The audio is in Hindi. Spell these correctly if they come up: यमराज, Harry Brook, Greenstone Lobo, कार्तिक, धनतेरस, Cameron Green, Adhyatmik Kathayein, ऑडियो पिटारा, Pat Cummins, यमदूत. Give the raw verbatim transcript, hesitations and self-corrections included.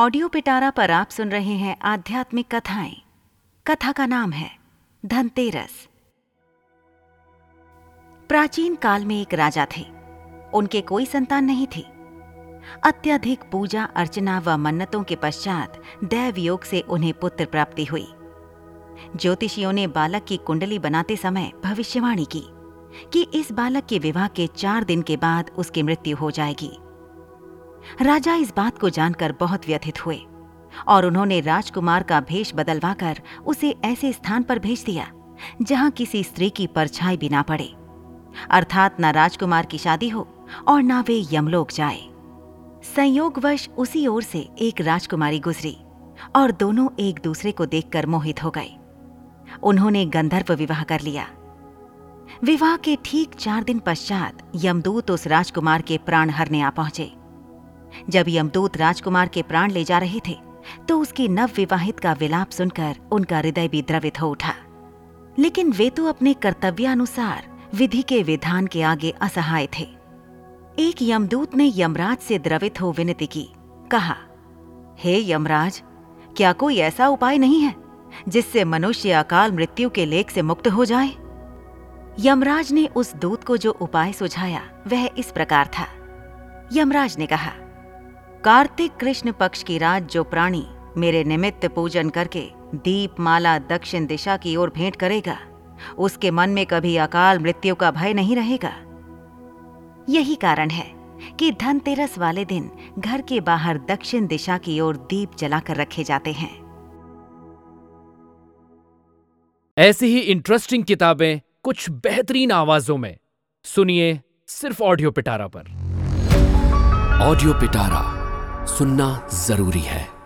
ऑडियो पिटारा पर आप सुन रहे हैं आध्यात्मिक कथाएं। कथा का नाम है धनतेरस। प्राचीन काल में एक राजा थे। उनके कोई संतान नहीं थी। अत्यधिक पूजा अर्चना व मन्नतों के पश्चात दैव योग से उन्हें पुत्र प्राप्ति हुई। ज्योतिषियों ने बालक की कुंडली बनाते समय भविष्यवाणी की कि इस बालक के विवाह के चार दिन के बाद उसकी मृत्यु हो जाएगी। राजा इस बात को जानकर बहुत व्यथित हुए और उन्होंने राजकुमार का भेष बदलवाकर उसे ऐसे स्थान पर भेज दिया जहां किसी स्त्री की परछाई भी ना पड़े, अर्थात ना राजकुमार की शादी हो और ना वे यमलोक जाए। संयोगवश उसी ओर से एक राजकुमारी गुजरी और दोनों एक दूसरे को देखकर मोहित हो गए। उन्होंने गंधर्व विवाह कर लिया। विवाह के ठीक चार दिन पश्चात यमदूत उस राजकुमार के प्राण हरने आ पहुंचे। जब यमदूत राजकुमार के प्राण ले जा रहे थे तो उसकी नवविवाहित का विलाप सुनकर उनका हृदय भी द्रवित हो उठा, लेकिन वे तो अपने कर्तव्यानुसार विधि के विधान के आगे असहाय थे। एक यमदूत ने यमराज से द्रवित हो विनती की, कहा, हे यमराज, क्या कोई ऐसा उपाय नहीं है जिससे मनुष्य अकाल मृत्यु के लेख से मुक्त हो जाए? यमराज ने उस दूत को जो उपाय सुझाया वह इस प्रकार था। यमराज ने कहा, कार्तिक कृष्ण पक्ष की रात जो प्राणी मेरे निमित्त पूजन करके दीपमाला दक्षिण दिशा की ओर भेंट करेगा, उसके मन में कभी अकाल मृत्यु का भय नहीं रहेगा। यही कारण है कि धनतेरस वाले दिन घर के बाहर दक्षिण दिशा की ओर दीप जलाकर रखे जाते हैं। ऐसी ही इंटरेस्टिंग किताबें कुछ बेहतरीन आवाजों में सुनिए सिर्फ ऑडियो पिटारा पर। ऑडियो पिटारा सुनना जरूरी है।